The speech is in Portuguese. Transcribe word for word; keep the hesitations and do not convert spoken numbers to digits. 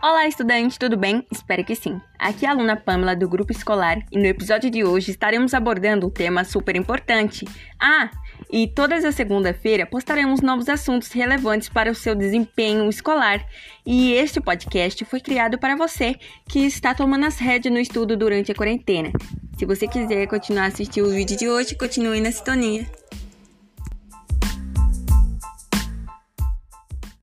Olá, estudante, tudo bem? Espero que sim. Aqui é a aluna Pamela do Grupo Escolar e no episódio de hoje estaremos abordando um tema super importante. Ah, e todas as segunda-feira postaremos novos assuntos relevantes para o seu desempenho escolar. E este podcast foi criado para você que está tomando as rédeas no estudo durante a quarentena. Se você quiser continuar a assistir o vídeo de hoje, continue na sintonia.